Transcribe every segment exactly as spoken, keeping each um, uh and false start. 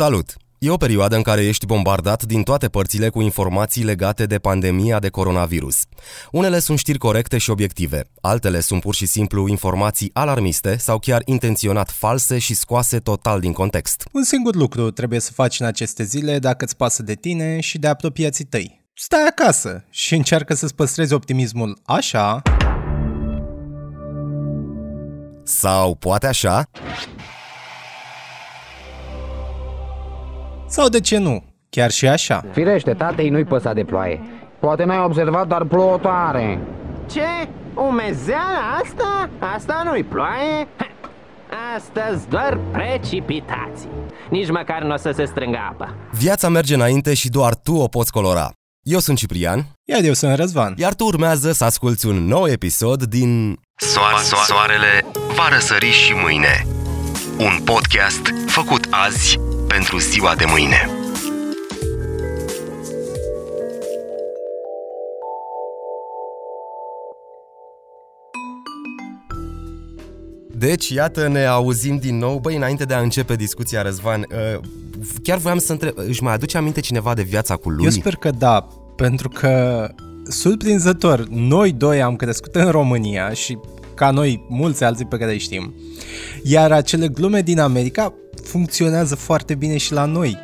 Salut! E o perioadă în care ești bombardat din toate părțile cu informații legate de pandemia de coronavirus. Unele sunt știri corecte și obiective, altele sunt pur și simplu informații alarmiste sau chiar intenționat false și scoase total din context. Un singur lucru trebuie să faci în aceste zile dacă îți pasă de tine și de apropiații tăi. Stai acasă și încearcă să-ți păstrezi optimismul așa... sau poate așa... sau de ce nu, chiar și așa. Firește, tatei nu-i păsa de ploaie. Poate n-ai observat, dar plouă tare. Ce? Umezeala asta? Asta nu-i ploaie? Ha. Astăzi doar precipitații. Nici măcar nu o să se strângă apa. Viața merge înainte și doar tu o poți colora. Eu sunt Ciprian. Iar eu sunt Răzvan. Iar tu urmează să asculți un nou episod din... Soar, soar, soarele va răsări și mâine. Un podcast făcut azi pentru ziua de mâine. Deci, iată, ne auzim din nou. Băi, înainte de a începe discuția, Răzvan, chiar voiam să întreb, își mai aduce aminte cineva de Viața cu Luni? Eu sper că da, pentru că, surprinzător, noi doi am crescut în România și, ca noi, mulți alții pe care îi știm. Iar acele glume din America funcționează foarte bine și la noi.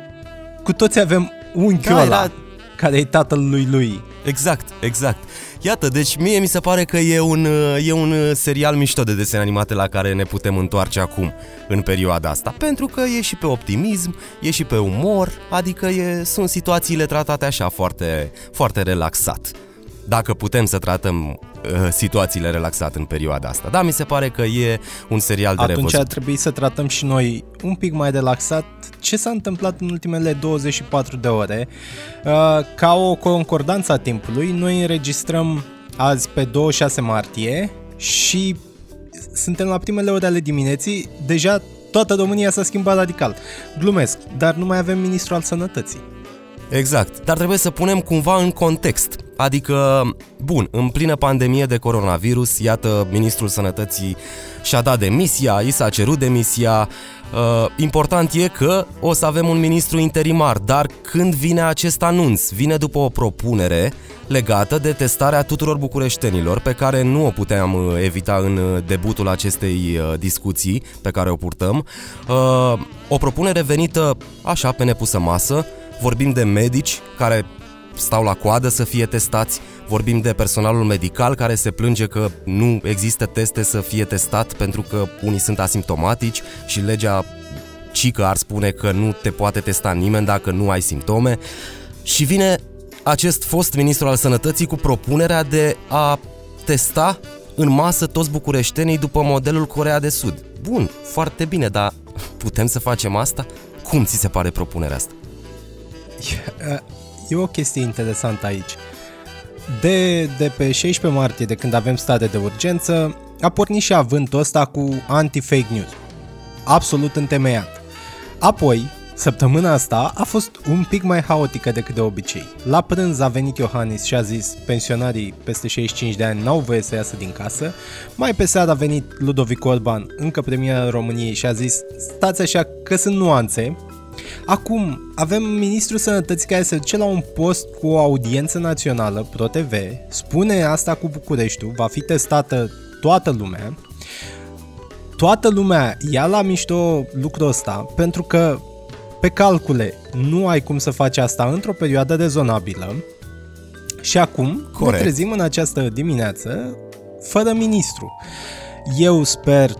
Cu toți avem unchiul ăla era... care e tatăl lui lui. Exact, exact. Iată, deci mie mi se pare că e un, e un serial mișto de desene animate la care ne putem întoarce acum, în perioada asta. Pentru că e și pe optimism, e și pe umor, adică e, sunt situațiile tratate așa foarte, foarte relaxat. Dacă putem să tratăm uh, situațiile relaxat în perioada asta. Da, mi se pare că e un serial de revăzut. Atunci ar trebui să tratăm și noi un pic mai relaxat ce s-a întâmplat în ultimele douăzeci și patru de ore. Uh, ca o concordanță a timpului, noi înregistrăm azi pe douăzeci și șase martie și suntem la primele ore ale dimineții. Deja toată România s-a schimbat radical. Glumesc, dar nu mai avem ministru al sănătății. Exact, dar trebuie să punem cumva în context. Adică, bun, în plină pandemie de coronavirus, iată, ministrul sănătății și-a dat demisia, i s-a cerut demisia. Important e că o să avem un ministru interimar, dar când vine acest anunț? Vine după o propunere legată de testarea tuturor bucureștenilor, pe care nu o puteam evita în debutul acestei discuții pe care o purtăm. O propunere venită așa, pe nepusă masă. Vorbim de medici care stau la coadă să fie testați, vorbim de personalul medical care se plânge că nu există teste să fie testat pentru că unii sunt asimptomatici și legea cică ar spune că nu te poate testa nimeni dacă nu ai simptome. Și vine acest fost ministru al sănătății cu propunerea de a testa în masă toți bucureștenii după modelul Coreea de Sud. Bun, foarte bine, dar putem să facem asta? Cum ți se pare propunerea asta? E o chestie interesantă aici. De, de pe șaisprezece martie, de când avem stare de urgență, a pornit și avântul ăsta cu anti-fake news. Absolut întemeiat. Apoi, săptămâna asta a fost un pic mai haotică decât de obicei. La prânz a venit Iohannis și a zis pensionarii peste șaizeci și cinci de ani n-au voie să iasă din casă. Mai pe seară a venit Ludovic Orban, încă premierul României, și a zis stați așa că sunt nuanțe. Acum avem ministrul sănătății care se duce la un post cu o audiență națională, Pro T V, spune asta cu Bucureștiul, va fi testată toată lumea. Toată lumea ia la mișto lucrul ăsta, pentru că pe calcule nu ai cum să faci asta într-o perioadă rezonabilă. Și acum Corect. Ne trezim în această dimineață fără ministru. Eu sper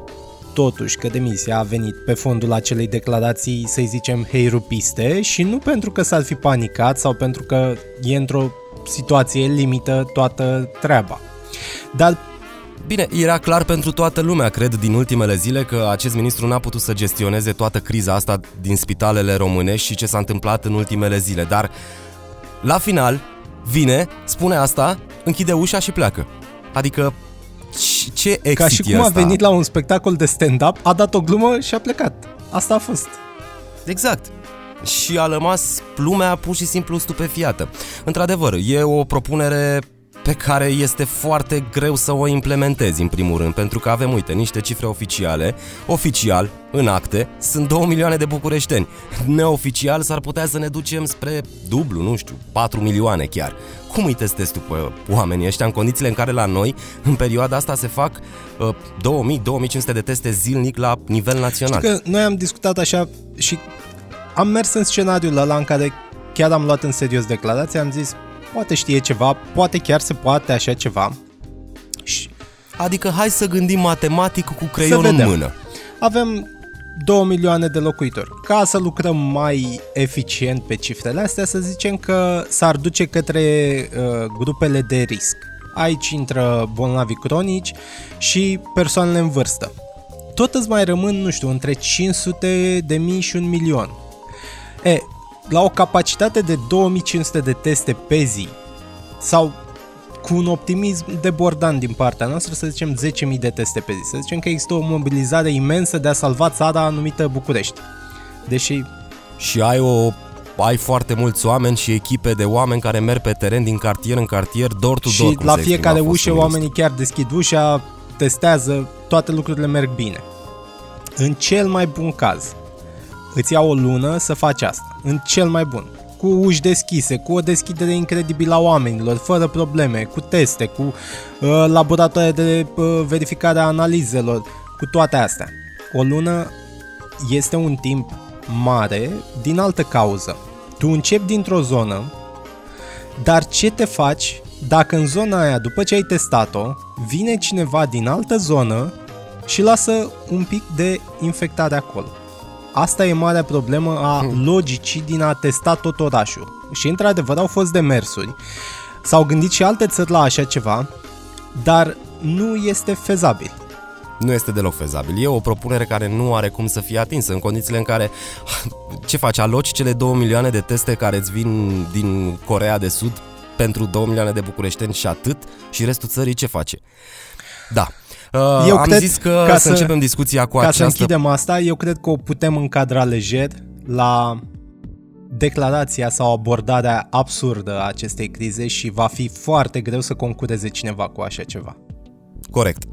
totuși că demisia a venit pe fondul acelei declarații, să-i zicem, heirupiste și nu pentru că s-ar fi panicat sau pentru că e într-o situație limită toată treaba. Dar bine, era clar pentru toată lumea, cred, din ultimele zile că acest ministru n-a putut să gestioneze toată criza asta din spitalele românești și ce s-a întâmplat în ultimele zile, dar la final vine, spune asta, închide ușa și pleacă. Adică ce exit e ăsta? Ca și cum a venit la un spectacol de stand-up, a dat o glumă și a plecat. Asta a fost. Exact. Și a rămas lumea pur și simplu stupefiată. Într-adevăr, e o propunere pe care este foarte greu să o implementezi, în primul rând, pentru că avem, uite, niște cifre oficiale, oficial, în acte, sunt două milioane de bucureșteni. Neoficial s-ar putea să ne ducem spre dublu, nu știu, patru milioane chiar. Cum îi testezi tu pe oamenii ăștia în condițiile în care la noi, în perioada asta, se fac uh, două mii - două mii cinci sute de teste zilnic la nivel național? Știi că noi am discutat așa și am mers în scenariul ăla în care chiar am luat în serios declarația, am zis, poate știe ceva, poate chiar se poate așa ceva. Adică hai să gândim matematic cu creionul în mână. Avem două milioane de locuitori. Ca să lucrăm mai eficient pe cifrele astea, să zicem că s-ar duce către uh, grupele de risc. Aici intră bolnavii cronici și persoanele în vârstă. Tot îți mai rămân, nu știu, între cinci sute de mii și un milion. E, la o capacitate de două mii cinci sute de teste pe zi, sau cu un optimism debordant din partea noastră, să zicem zece mii de teste pe zi, să zicem că există o mobilizare imensă de a salva țara anumită București. Deși... Și ai o... ai foarte mulți oameni și echipe de oameni care merg pe teren din cartier în cartier, door to door. Și la fiecare ușă oamenii chiar deschid ușa, testează, toate lucrurile merg bine. În cel mai bun caz, îți ia o lună să faci asta. În cel mai bun. Cu uși deschise, cu o deschidere incredibilă a oamenilor, fără probleme, cu teste, cu uh, laboratoare de uh, verificare a analizelor, cu toate astea. O lună este un timp mare din altă cauză. Tu începi dintr-o zonă, dar ce te faci dacă în zona aia, după ce ai testat-o, vine cineva din altă zonă și lasă un pic de infectare acolo? Asta e marea problemă a logicii din a testa tot orașul. Și într-adevăr au fost demersuri. S-au gândit și alte țări la așa ceva, dar nu este fezabil. Nu este deloc fezabil. E o propunere care nu are cum să fie atinsă în condițiile în care, ce faci, aloci cele două milioane de teste care îți vin din Coreea de Sud pentru două milioane de bucureșteni și atât, și restul țării ce face? Da. Eu am cred, zis că ca să, să începem discuția cu ca această... Ca să închidem asta, eu cred că o putem încadra lejer la declarația sau abordarea absurdă a acestei crize și va fi foarte greu să concureze cineva cu așa ceva. Corect.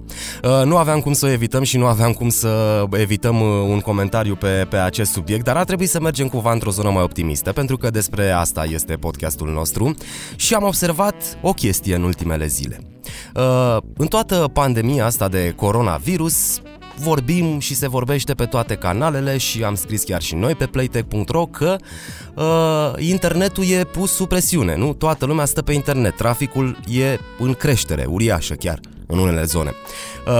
Nu aveam cum să o evităm și nu aveam cum să evităm un comentariu pe, pe acest subiect, dar ar trebui să mergem cumva într-o zonă mai optimistă, pentru că despre asta este podcastul nostru și am observat o chestie în ultimele zile. În toată pandemia asta de coronavirus vorbim și se vorbește pe toate canalele și am scris chiar și noi pe playtech punct ro că uh, internetul e pus sub presiune, nu? Toată lumea stă pe internet, traficul e în creștere, uriașă chiar, în unele zone. Uh,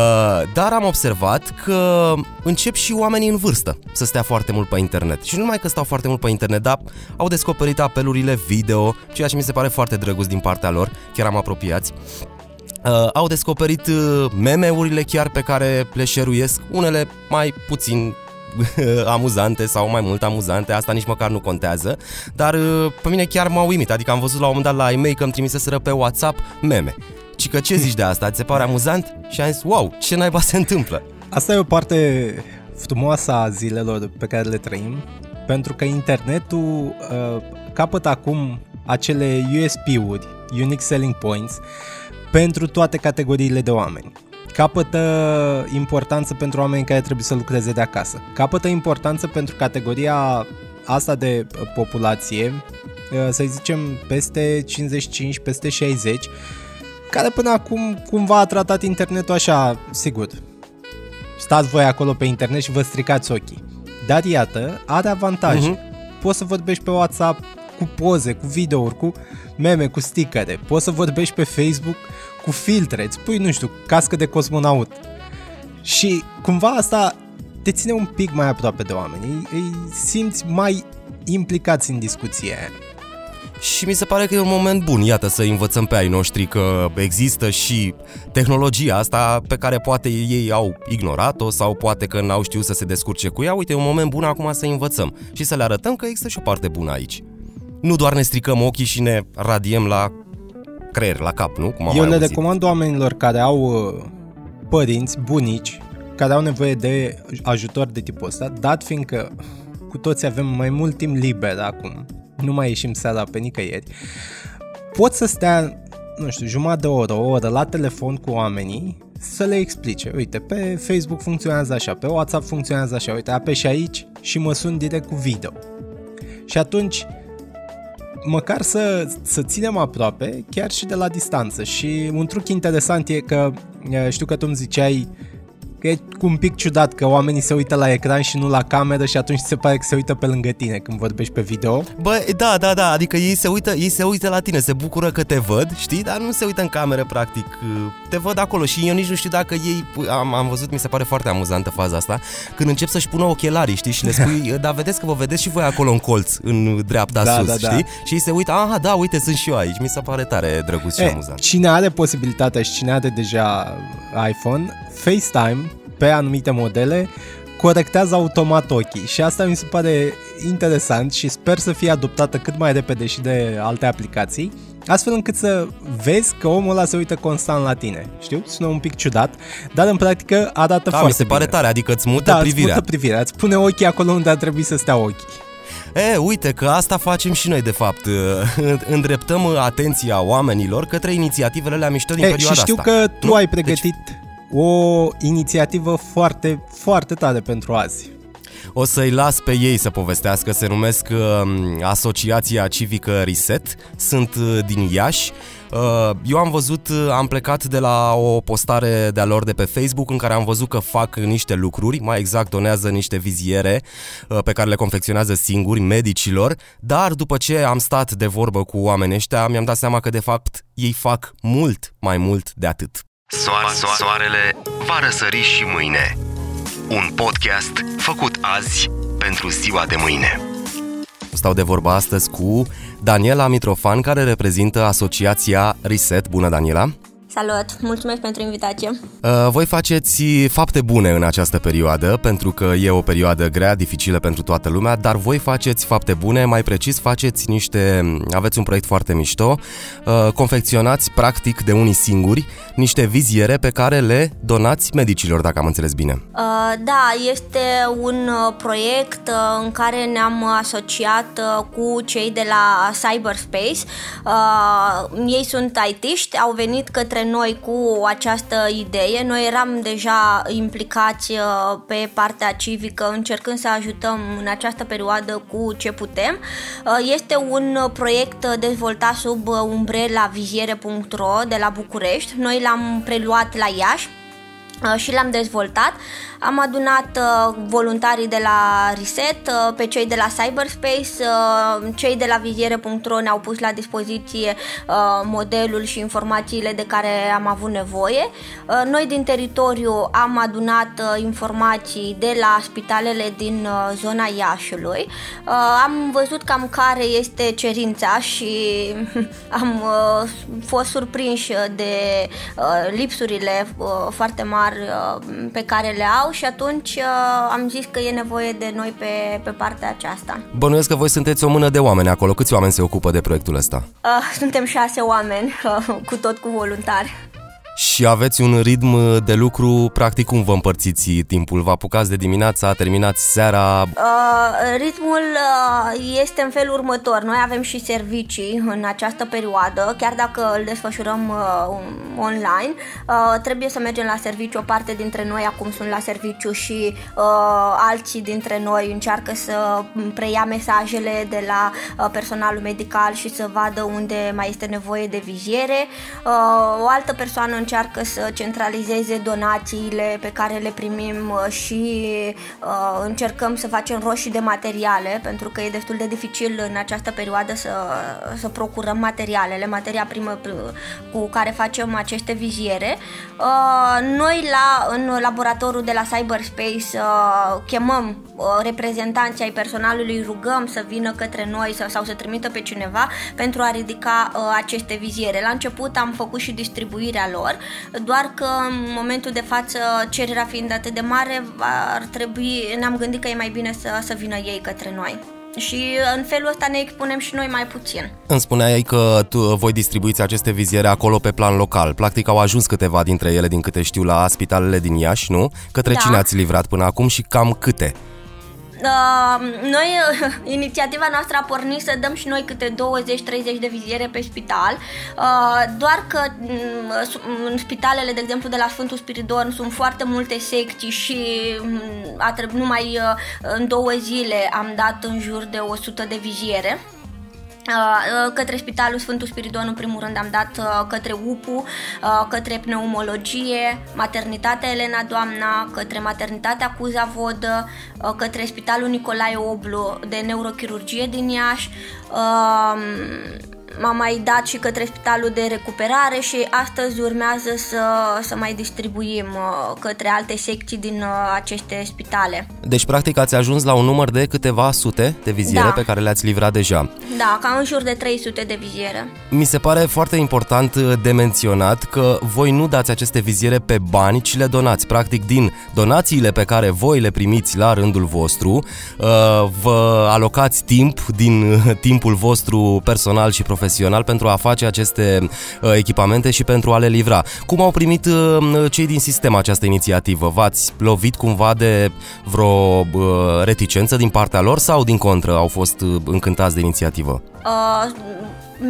dar am observat că încep și oamenii în vârstă să stea foarte mult pe internet. Și nu numai că stau foarte mult pe internet, dar au descoperit apelurile video, ceea ce mi se pare foarte drăguț din partea lor, chiar am apropiați. Uh, au descoperit uh, meme-urile chiar pe care le share-uiesc, unele mai puțin uh, amuzante sau mai mult amuzante, asta nici măcar nu contează, dar uh, pe mine chiar m-au uimit, adică am văzut la un moment dat la e-mail că îmi trimiseseră pe WhatsApp meme. Și că ce zici de asta, ți se pare amuzant? Și am zis, wow, ce naiba se întâmplă? Asta e o parte frumoasă a zilelor pe care le trăim, pentru că internetul uh, capătă acum acele U S P-uri, Unique Selling Points, pentru toate categoriile de oameni. Capătă importanță pentru oameni care trebuie să lucreze de acasă. Capătă importanță pentru categoria asta de populație, să zicem peste cincizeci și cinci, peste șaizeci, care până acum cumva a tratat internetul așa, sigur, stați voi acolo pe internet și vă stricați ochii. Dar iată, are avantaje. Uh-huh. Poți să vorbești pe WhatsApp cu poze, cu videouri, cu meme, cu stickere. Poți să vorbești pe Facebook cu filtre, îți pui, nu știu, cască de cosmonaut. Și cumva asta te ține un pic mai aproape de oameni. Îi simți mai implicați în discuția aia. Și mi se pare că e un moment bun, iată, să învățăm pe ai noștri că există și tehnologia asta pe care poate ei au ignorat-o sau poate că n-au știut să se descurce cu ea. Uite, e un moment bun acum să învățăm și să le arătăm că există și o parte bună aici. Nu doar ne stricăm ochii și ne radiem la creier, la cap, nu? Cum am Eu le auzit. Recomand oamenilor care au părinți, bunici, care au nevoie de ajutor de tipul ăsta, dat fiindcă cu toți avem mai mult timp liber acum, nu mai ieșim seara pe nicăieri, pot să stea nu știu, jumătate de oră, o oră la telefon cu oamenii să le explice. Uite, pe Facebook funcționează așa, pe WhatsApp funcționează așa, uite, apeși aici și mă sun direct cu video. Și atunci, măcar să, să ținem aproape, chiar și de la distanță. Și un truc interesant e că, știu că tu îmi ziceai că e un pic ciudat că oamenii se uită la ecran și nu la cameră și atunci se pare că se uită pe lângă tine când vorbești pe video. Bă, da, da, da, adică ei se uită, ei se uită la tine, se bucură că te văd, știi? Dar nu se uită în cameră, practic. Te văd acolo și eu nici nu știu dacă ei... Am, am văzut, mi se pare foarte amuzantă faza asta, când încep să-și pună ochelarii, știi? Și le spui, da, vedeți că vă vedeți și voi acolo în colț, în dreapta da, sus, da, știi? Da. Și ei se uită, aha, da, uite, sunt și eu aici. Mi se pare tare drăguț și e, amuzant. Cine are posibilitatea și cine are deja iPhone, FaceTime pe anumite modele, corectează automat ochii și asta mi se pare interesant și sper să fie adoptată cât mai repede și de alte aplicații, astfel încât să vezi că omul ăla se uită constant la tine. Știu? Sună un pic ciudat, dar în practică arată da, foarte bine. Da, mi se pare bine. Tare, adică îți mută da, privirea. Da, îți mută privirea, îți pune ochii acolo unde ar trebui să stea ochii. E, uite că asta facem și noi de fapt, îndreptăm atenția oamenilor către inițiativele la mișto din e, perioada asta. Și știu asta. Că tu nu? ai pregătit... Deci... o inițiativă foarte, foarte tare pentru azi. O să-i las pe ei să povestească, se numesc Asociația Civică Reset, sunt din Iași. Eu am văzut, am plecat de la o postare de-a lor de pe Facebook în care am văzut că fac niște lucruri, mai exact donează niște viziere pe care le confecționează singuri medicilor, dar după ce am stat de vorbă cu oamenii ăștia, mi-am dat seama că de fapt ei fac mult mai mult de atât. Soare, soarele va răsări și mâine. Un podcast făcut azi pentru ziua de mâine. Stau de vorbă astăzi cu Daniela Mitrofan, care reprezintă Asociația Reset. Bună, Daniela! Salut! Mulțumesc pentru invitație! Voi faceți fapte bune în această perioadă, pentru că e o perioadă grea, dificilă pentru toată lumea, dar voi faceți fapte bune, mai precis faceți niște... aveți un proiect foarte mișto, confecționați practic de unii singuri niște viziere pe care le donați medicilor, dacă am înțeles bine. Da, este un proiect în care ne-am asociat cu cei de la Cyberspace. Ei sunt I T-ști, au venit către noi cu această idee. Noi eram deja implicați pe partea civică, încercând să ajutăm în această perioadă cu ce putem. Este un proiect dezvoltat sub umbrela viziere punct ro de la București. Noi l-am preluat la Iași și l-am dezvoltat. Am adunat voluntarii de la Reset, pe cei de la Cyberspace, cei de la viziere punct ro ne-au pus la dispoziție modelul și informațiile de care am avut nevoie. Noi din teritoriu am adunat informații de la spitalele din zona Iașiului. Am văzut cam care este cerința și am fost surprinși de lipsurile foarte mari pe care le au și atunci am zis că e nevoie de noi pe, pe partea aceasta. Bănuiesc că voi sunteți o mână de oameni acolo. Câți oameni se ocupă de proiectul ăsta? Uh, suntem șase oameni, uh, cu tot cu voluntari. Și aveți un ritm de lucru, practic cum vă împărțiți timpul? Vă apucați de dimineața, terminați seara? Uh, ritmul uh, este în felul următor. Noi avem și servicii în această perioadă, chiar dacă îl desfășurăm uh, online. Uh, trebuie să mergem la serviciu, o parte dintre noi acum sunt la serviciu și uh, alții dintre noi încearcă să preia mesajele de la uh, personalul medical și să vadă unde mai este nevoie de viziere. Uh, o altă persoană încearcă să centralizeze donațiile pe care le primim și uh, încercăm să facem roșii de materiale, pentru că e destul de dificil în această perioadă să, să procurăm materialele, materia primă cu care facem aceste viziere. Uh, noi la, în laboratorul de la Cyberspace uh, chemăm uh, reprezentanții ai personalului, rugăm să vină către noi sau, sau să trimită pe cineva pentru a ridica uh, aceste viziere. La început am făcut și distribuirea lor, doar că în momentul de față cererea fiind atât de mare ar trebui, ne-am gândit că e mai bine să, să vină ei către noi și în felul ăsta ne expunem și noi mai puțin. Îmi spuneai că tu, voi distribuiți aceste viziere acolo pe plan local. Practic au ajuns câteva dintre ele, din câte știu, la spitalele din Iași, nu? Către da. Cine ați livrat până acum și cam câte? noi, inițiativa noastră a pornit să dăm și noi câte douăzeci-treizeci de viziere pe spital, doar că în spitalele, de exemplu, de la Sfântul Spiridon sunt foarte multe secții și a trebuit numai în două zile am dat în jur de o sută de viziere. Către Spitalul Sfântul Spiridon, în primul rând am dat către U P U, către pneumologie, maternitatea Elena Doamna, către maternitatea Cuza Vodă, către Spitalul Nicolae Oblu de neurochirurgie din Iași, m-am mai dat și către Spitalul de Recuperare și astăzi urmează să, să mai distribuim către alte secții din aceste spitale. Deci, practic, ați ajuns la un număr de câteva sute de viziere, da, pe care le-ați livrat deja. Da, cam în jur de trei sute de viziere. Mi se pare foarte important de menționat că voi nu dați aceste viziere pe bani, ci le donați. Practic, din donațiile pe care voi le primiți la rândul vostru, vă alocați timp din timpul vostru personal și profesional pentru a face aceste echipamente și pentru a le livra. Cum au primit cei din sistem această inițiativă? V-ați lovit cumva de vreo reticență din partea lor sau din contră au fost încântați de inițiativă? Uh...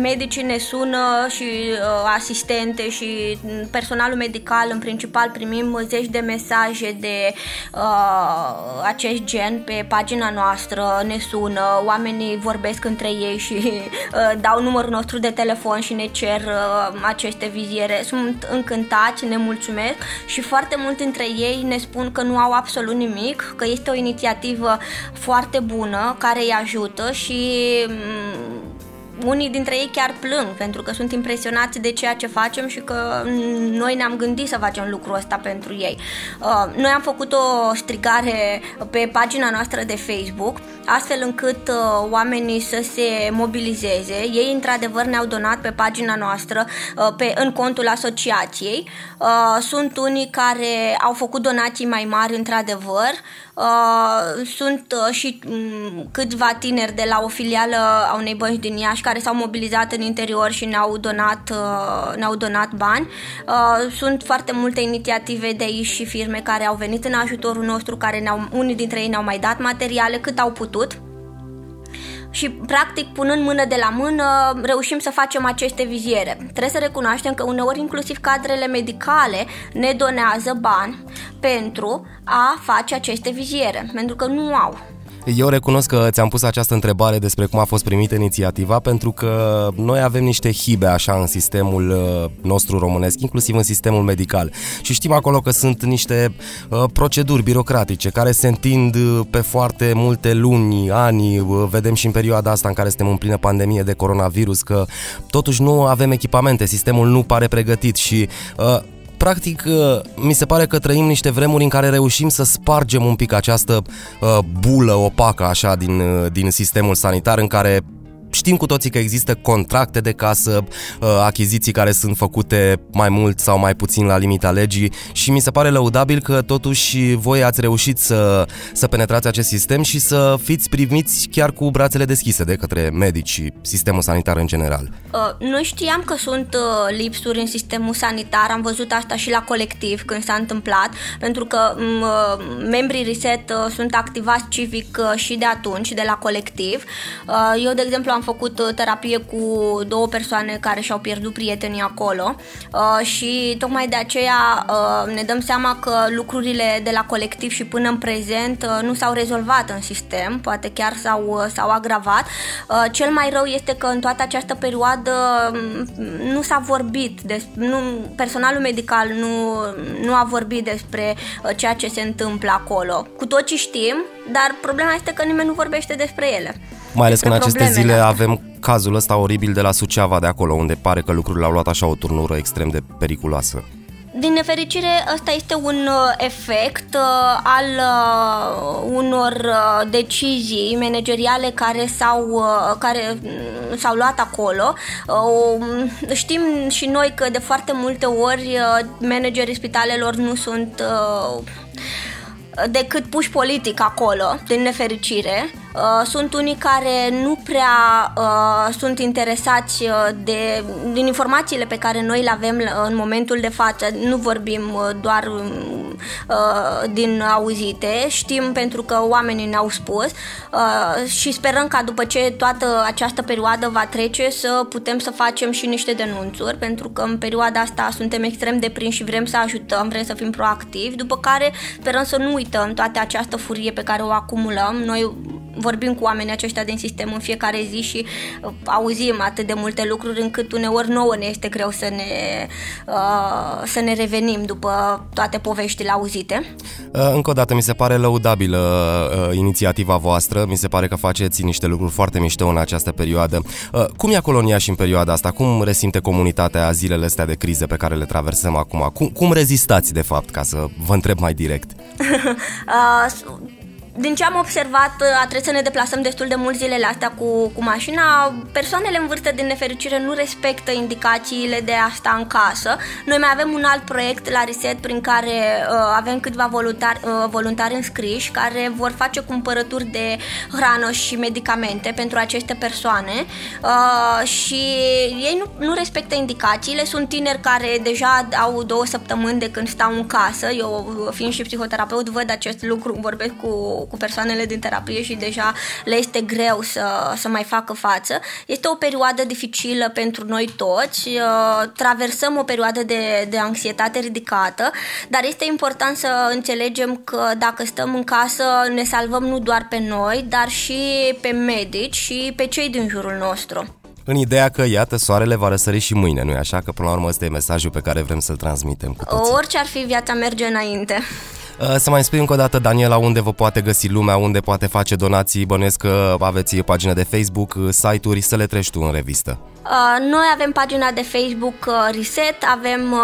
Medicii ne sună și uh, asistente și personalul medical, în principal primim zeci de mesaje de uh, acest gen pe pagina noastră, ne sună, oamenii vorbesc între ei și uh, dau numărul nostru de telefon și ne cer uh, aceste viziere. Sunt încântați, ne mulțumesc și foarte mult dintre ei ne spun că nu au absolut nimic, că este o inițiativă foarte bună care îi ajută și... Um, Unii dintre ei chiar plâng, pentru că sunt impresionați de ceea ce facem și că noi ne-am gândit să facem lucrul ăsta pentru ei. Noi am făcut o strigare pe pagina noastră de Facebook, astfel încât oamenii să se mobilizeze. Ei, într-adevăr, ne-au donat pe pagina noastră, pe, în contul asociației. Sunt unii care au făcut donații mai mari, într-adevăr. Sunt și câțiva tineri de la o filială a unei bănci din Iași care s-au mobilizat în interior și ne-au donat, ne-au donat bani. Sunt foarte multe inițiative de aici și firme care au venit în ajutorul nostru, care ne-au, unii dintre ei ne-au mai dat materiale cât au putut. Și, practic, punând mână de la mână, reușim să facem aceste viziere. Trebuie să recunoaștem că uneori inclusiv cadrele medicale ne donează bani pentru a face aceste viziere, pentru că nu au. Eu recunosc că ți-am pus această întrebare despre cum a fost primită inițiativa, pentru că noi avem niște hibe așa în sistemul nostru românesc, inclusiv în sistemul medical. Și știm acolo că sunt niște proceduri birocratice care se întind pe foarte multe luni, ani. Vedem și în perioada asta în care suntem în plină pandemie de coronavirus că totuși nu avem echipamente, sistemul nu pare pregătit și... Practic, mi se pare că trăim niște vremuri în care reușim să spargem un pic această uh, bulă opacă așa din, din sistemul sanitar, în care știm cu toții că există contracte de casă, uh, achiziții care sunt făcute mai mult sau mai puțin la limita legii și mi se pare lăudabil că totuși voi ați reușit să, să penetrați acest sistem și să fiți primiți chiar cu brațele deschise de către medici și sistemul sanitar în general. Uh, noi știam că sunt uh, lipsuri în sistemul sanitar, am văzut asta și la Colectiv când s-a întâmplat, pentru că uh, membrii Reset uh, sunt activați civic uh, și de atunci, de la Colectiv. Uh, eu, de exemplu, am făcut terapie cu două persoane care și-au pierdut prietenii acolo și tocmai de aceea ne dăm seama că lucrurile de la Colectiv și până în prezent nu s-au rezolvat în sistem, poate chiar s-au, s-au agravat. Cel mai rău este că în toată această perioadă nu s-a vorbit, des, nu, personalul medical nu, nu a vorbit despre ceea ce se întâmplă acolo. Cu toții știm, dar problema este că nimeni nu vorbește despre ele. Mai ales că în aceste zile avem cazul ăsta oribil de la Suceava, de acolo, unde pare că lucrurile au luat așa o turnură extrem de periculoasă. Din nefericire, ăsta este un efect uh, al uh, unor uh, decizii manageriale care s-au, uh, care s-au luat acolo. Uh, știm și noi că de foarte multe ori uh, managerii spitalelor nu sunt... Uh, decât puși politic acolo, din nefericire, Sunt unii care nu prea sunt interesați de, din informațiile pe care noi le avem în momentul de față. Nu vorbim doar din auzite, știm pentru că oamenii ne-au spus și sperăm ca după ce toată această perioadă va trece să putem să facem și niște denunțuri, pentru că în perioada asta suntem extrem de prinși și vrem să ajutăm, vrem să fim proactivi, după care sperăm să nu uităm toată această furie pe care o acumulăm. Noi vorbim cu oamenii aceștia din sistem în fiecare zi și uh, auzim atât de multe lucruri încât uneori nouă ne este greu să ne, uh, să ne revenim după toate poveștile auzite. Uh, încă o dată, mi se pare lăudabilă uh, inițiativa voastră, mi se pare că faceți niște lucruri foarte mișto în această perioadă. Uh, cum e acolo în Iași în perioada asta? Cum resimte comunitatea zilele astea de crize pe care le traversăm acum? Cum, cum rezistați, de fapt, ca să vă întreb mai direct? uh, Din ce am observat, a trebuit să ne deplasăm destul de mult zilele astea cu, cu mașina. Persoanele în vârstă, din nefericire, nu respectă indicațiile de a sta în casă. Noi mai avem un alt proiect la Reset prin care uh, avem câțiva voluntari, uh, voluntari înscriși care vor face cumpărături de hrană și medicamente pentru aceste persoane uh, și ei nu, nu respectă indicațiile. Sunt tineri care deja au două săptămâni de când stau în casă. Eu, fiind și psihoterapeut, văd acest lucru, vorbesc cu cu persoanele din terapie și deja le este greu să, să mai facă față. Este o perioadă dificilă pentru noi toți, traversăm o perioadă de, de anxietate ridicată, dar este important să înțelegem că dacă stăm în casă ne salvăm nu doar pe noi, dar și pe medici și pe cei din jurul nostru. În ideea că, iată, soarele va răsări și mâine, nu-i așa? Că, până la urmă, ăsta e mesajul pe care vrem să-l transmitem cu toții. Orice ar fi, viața merge înainte. Să mai spui încă o dată, Daniela, unde vă poate găsi lumea, unde poate face donații, bănuiesc că aveți pagina de Facebook, site-uri, să le treci tu în revistă. Noi avem pagina de Facebook Reset, avem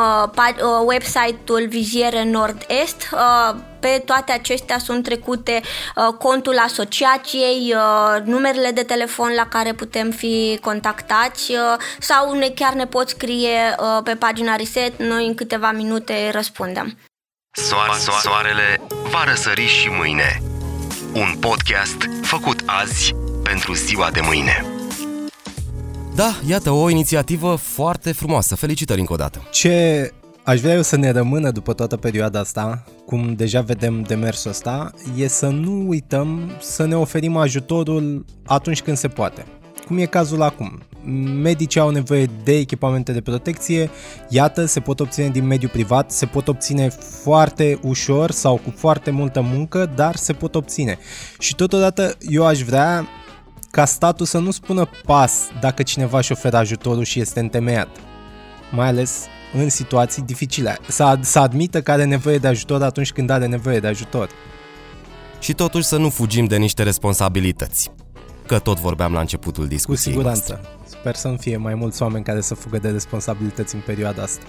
website-ul Viziere Nord-Est. Pe toate acestea sunt trecute contul asociației, numerele de telefon la care putem fi contactați sau ne chiar ne pot scrie pe pagina Reset, noi în câteva minute răspundem. Soare, soare, soarele va răsări și mâine. Un podcast făcut azi pentru ziua de mâine. Da, iată, o inițiativă foarte frumoasă. Felicitări încă o dată. Ce aș vrea eu să ne rămână după toată perioada asta, cum deja vedem demersul ăsta, e să nu uităm să ne oferim ajutorul atunci când se poate. Cum e cazul acum. Medicii au nevoie de echipamente de protecție, iată, se pot obține din mediul privat, se pot obține foarte ușor sau cu foarte multă muncă, dar se pot obține. Și totodată eu aș vrea ca statul să nu spună pas dacă cineva își oferă ajutorul și este întemeiat, mai ales în situații dificile, să, să admită că are nevoie de ajutor atunci când are nevoie de ajutor. Și totuși să nu fugim de niște responsabilități. Că tot vorbeam la începutul discuției. Cu siguranță. Noastre. Sper să nu fie mai mulți oameni care să fugă de responsabilități în perioada asta.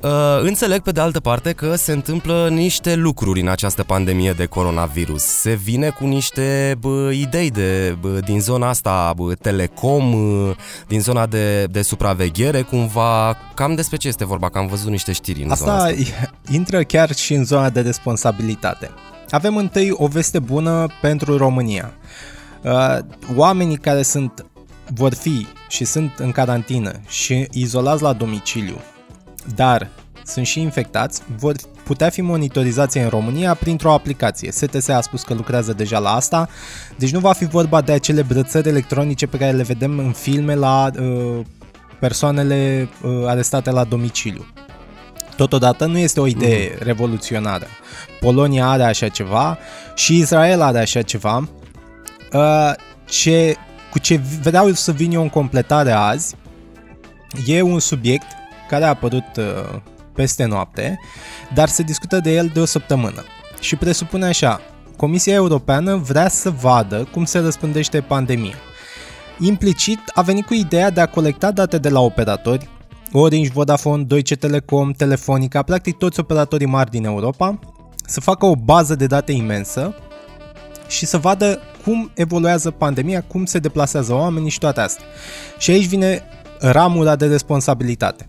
Uh, înțeleg pe de altă parte că se întâmplă niște lucruri în această pandemie de coronavirus. Se vine cu niște bă, idei de, bă, din zona asta bă, telecom, bă, din zona de, de supraveghere cumva. Cam despre ce este vorba? Că am văzut niște știri în asta zona asta. Asta intră chiar și în zona de responsabilitate. Avem întâi o veste bună pentru România. Oamenii care sunt, vor fi și sunt în carantină și izolați la domiciliu, dar sunt și infectați, vor putea fi monitorizați în România printr-o aplicație. S T S a spus că lucrează deja la asta, deci nu va fi vorba de acele brățări electronice pe care le vedem în filme la uh, persoanele uh, arestate la domiciliu. Totodată nu este o idee revoluționară. Polonia are așa ceva și Israel are așa ceva. Ce, cu ce vreau să vin eu în completare azi e un subiect care a apărut peste noapte, dar se discută de el de o săptămână și presupune așa: Comisia Europeană vrea să vadă cum se răspândește pandemia. Implicit a venit cu ideea de a colecta date de la operatori, Orange, Vodafone, Deutsche Telecom, Telefonica, practic toți operatorii mari din Europa, să facă o bază de date imensă și să vadă cum evoluează pandemia, cum se deplasează oamenii și toate astea. Și aici vine ramura de responsabilitate.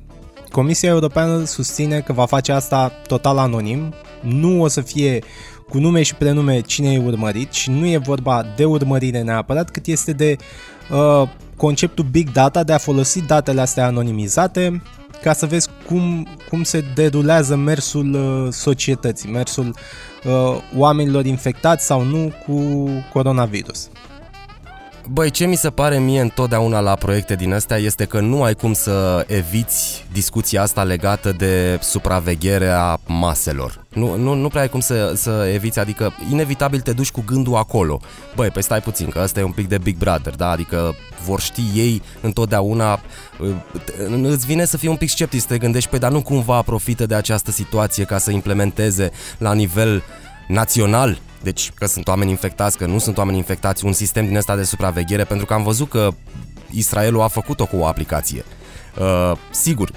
Comisia Europeană susține că va face asta total anonim, nu o să fie cu nume și prenume cine e urmărit și nu e vorba de urmărire neapărat, cât este de uh, conceptul big data, de a folosi datele astea anonimizate ca să vezi cum, cum se derulează mersul uh, societății, mersul uh, oamenilor infectați sau nu cu coronavirus. Băi, ce mi se pare mie întotdeauna la proiecte din astea este că nu ai cum să eviți discuția asta legată de supravegherea maselor. Nu, nu, nu prea ai cum să, să eviți, adică inevitabil te duci cu gândul acolo. Băi, păi stai puțin, că ăsta e un pic de Big Brother, da? Adică vor ști ei întotdeauna, îți vine să fii un pic sceptic, să te gândești, păi dar nu cumva profită de această situație ca să implementeze la nivel național, deci că sunt oameni infectați, că nu sunt oameni infectați, un sistem din ăsta de supraveghere, pentru că am văzut că Israelul a făcut-o cu o aplicație. Uh, sigur,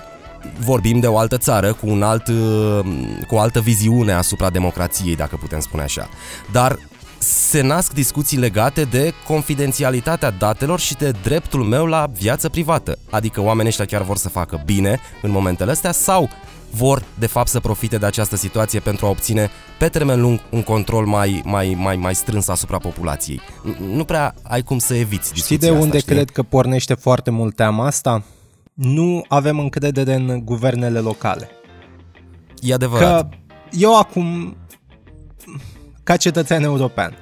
vorbim de o altă țară cu, un alt, uh, cu o altă viziune asupra democrației, dacă putem spune așa. Dar se nasc discuții legate de confidențialitatea datelor și de dreptul meu la viață privată. Adică oamenii ăștia chiar vor să facă bine în momentele astea sau vor, de fapt, să profite de această situație pentru a obține, pe termen lung, un control mai, mai, mai, mai strâns asupra populației. Nu prea ai cum să eviți discuția asta. Știi de unde asta, cred că pornește foarte mult teama asta? Nu avem încredere în guvernele locale. E adevărat. Că eu acum, ca cetățean european,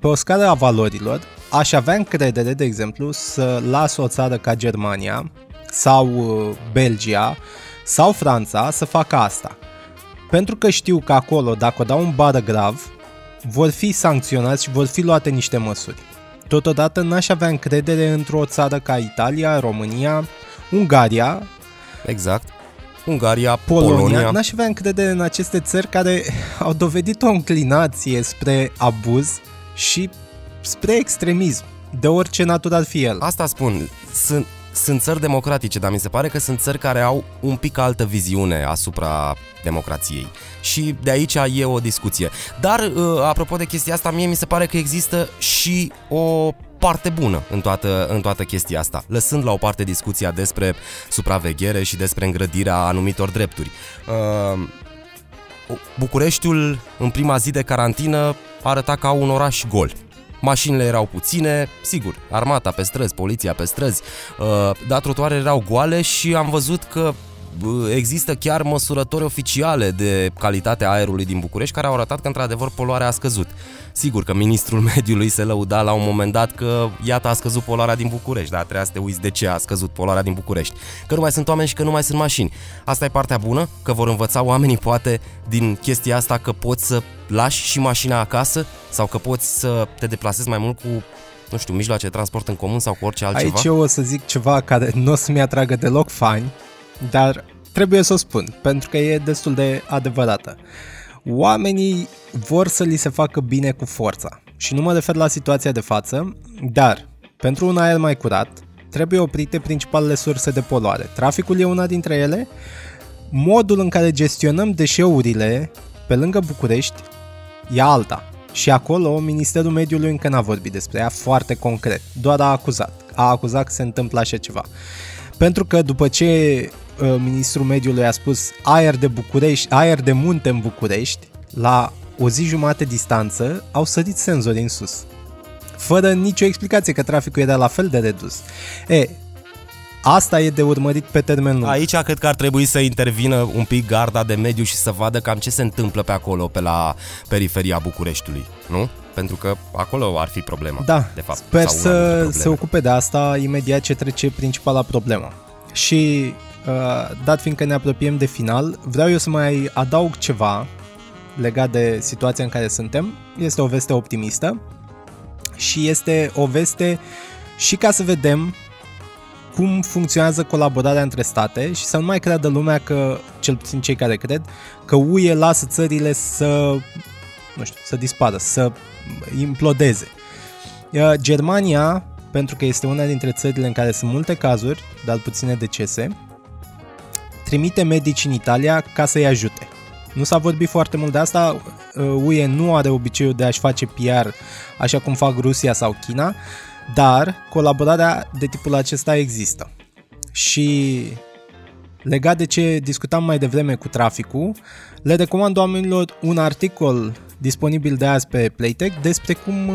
pe o scară a valorilor, aș avea încredere, de exemplu, să las o țară ca Germania sau Belgia sau Franța să facă asta. Pentru că știu că acolo, dacă dau un bară grav, vor fi sancționați și vor fi luate niște măsuri. Totodată n-aș avea încredere într-o țară ca Italia, România, Ungaria. Exact. Ungaria, Polonia. Polonia. N-aș avea încredere în aceste țări care au dovedit o înclinație spre abuz și spre extremism, de orice natură ar fi el. Asta spun, sunt... Sunt țări democratice, dar mi se pare că sunt țări care au un pic altă viziune asupra democrației. Și de aici e o discuție. Dar, apropo de chestia asta, mie mi se pare că există și o parte bună în toată, în toată chestia asta, lăsând la o parte discuția despre supraveghere și despre îngrădirea anumitor drepturi. Bucureștiul, în prima zi de carantină, arăta ca un oraș gol. Mașinile erau puține, sigur, armata pe străzi, poliția pe străzi, dar trotuarele erau goale și am văzut că există chiar măsurători oficiale de calitatea aerului din București care au arătat că într-adevăr poluarea a scăzut. Sigur că ministrul mediului se lăuda la un moment dat că iată a scăzut poluarea din București, dar trebuia să te uiți de ce a scăzut poluarea din București. Că nu mai sunt oameni și că nu mai sunt mașini. Asta e partea bună, că vor învăța oamenii poate din chestia asta că poți să lași și mașina acasă sau că poți să te deplasezi mai mult cu, nu știu, mijloace de transport în comun sau cu orice altceva. Aici eu o să zic ceva care nu o să-mi atragă deloc fani, dar trebuie să o spun, pentru că e destul de adevărată. Oamenii vor să li se facă bine cu forța. Și nu mă refer la situația de față, dar pentru un aer mai curat trebuie oprite principalele surse de poluare. Traficul e una dintre ele. Modul în care gestionăm deșeurile pe lângă București e alta. Și acolo Ministerul Mediului încă n-a vorbit despre ea foarte concret, doar a acuzat. A acuzat că se întâmplă așa ceva. Pentru că după ce uh, ministrul mediului a spus aer de București, aer de munte în București, la o zi jumate distanță au sărit senzorii în sus. Fără nicio explicație că traficul era la fel de redus. E, asta e de urmărit pe termen lung. Aici cred că ar trebui să intervină un pic garda de mediu și să vadă cam ce se întâmplă pe acolo, pe la periferia Bucureștiului, nu? Pentru că acolo ar fi problema, da, de fapt. Sper să se ocupe de asta imediat ce trece principala problemă. Și dat fiindcă ne apropiem de final, vreau eu să mai adaug ceva legat de situația în care suntem. Este o veste optimistă și este o veste și ca să vedem cum funcționează colaborarea între state și să nu mai creadă lumea că, cel puțin cei care cred, că U E lasă țările să, nu știu, să dispară, să implodeze. Germania, pentru că este una dintre țările în care sunt multe cazuri, dar puține decese, trimite medici în Italia ca să-i ajute. Nu s-a vorbit foarte mult de asta, U E nu are obiceiul de a-și face P R așa cum fac Rusia sau China, dar colaborarea de tipul acesta există. Și Legat de ce discutam mai devreme cu traficul, le recomand oamenilor un articol disponibil de azi pe Playtech despre cum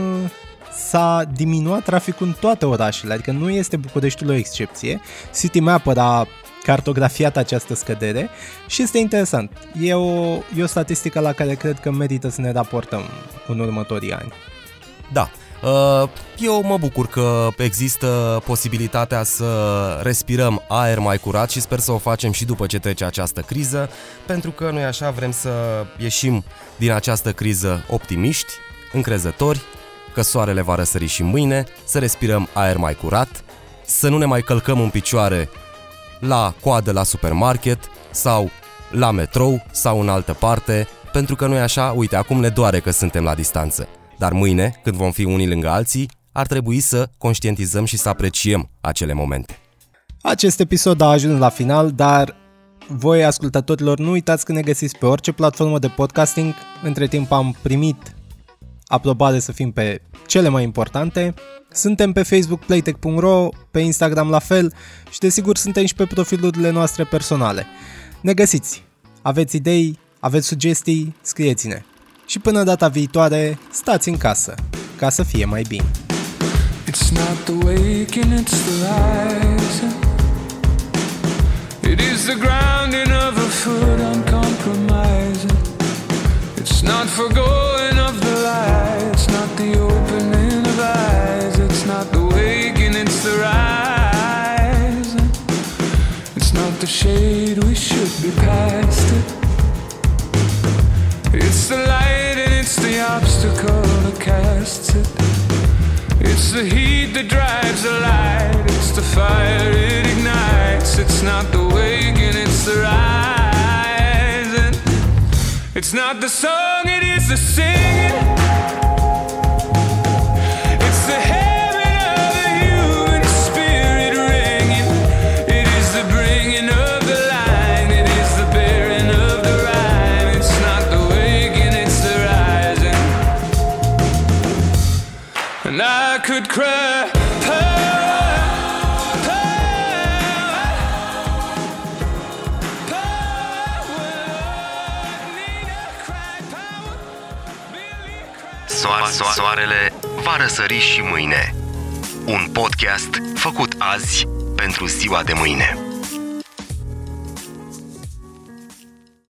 s-a diminuat traficul în toate orașele, adică nu este Bucureștiul o excepție. City Map a cartografiat această scădere și este interesant. E o, e o statistică la care cred că merită să ne raportăm în următorii ani. Da. Eu mă bucur că există posibilitatea să respirăm aer mai curat și sper să o facem și după ce trece această criză, pentru că noi așa vrem să ieșim din această criză optimiști, încrezători, că soarele va răsări și mâine, să respirăm aer mai curat, să nu ne mai călcăm în picioare la coadă la supermarket sau la metrou sau în altă parte, pentru că noi așa, uite, acum ne doare că suntem la distanță. Dar mâine, când vom fi unii lângă alții, ar trebui să conștientizăm și să apreciem acele momente. Acest episod a ajuns la final, dar voi, ascultătorilor, nu uitați că ne găsiți pe orice platformă de podcasting. Între timp am primit aprobare să fim pe cele mai importante. Suntem pe Facebook playtech punct ro, pe Instagram la fel și desigur suntem și pe profilurile noastre personale. Ne găsiți! Aveți idei, aveți sugestii, scrieți-ne! Și până data viitoare, stați în casă, ca să fie mai bine. It's not the waking, it's the rising. It is the grounding of a foot uncompromising. It's not forgoing of the light, it's not the opening of eyes. It's not the waking, it's the rising. It's not the shade, we should be past it. It's the light and it's the obstacle that casts it. It's the heat that drives the light. It's the fire it ignites. It's not the waking, it's the rising. It's not the song, it is the singing. Could cry. Soarele va răsări și mâine. Un podcast făcut azi pentru ziua de mâine.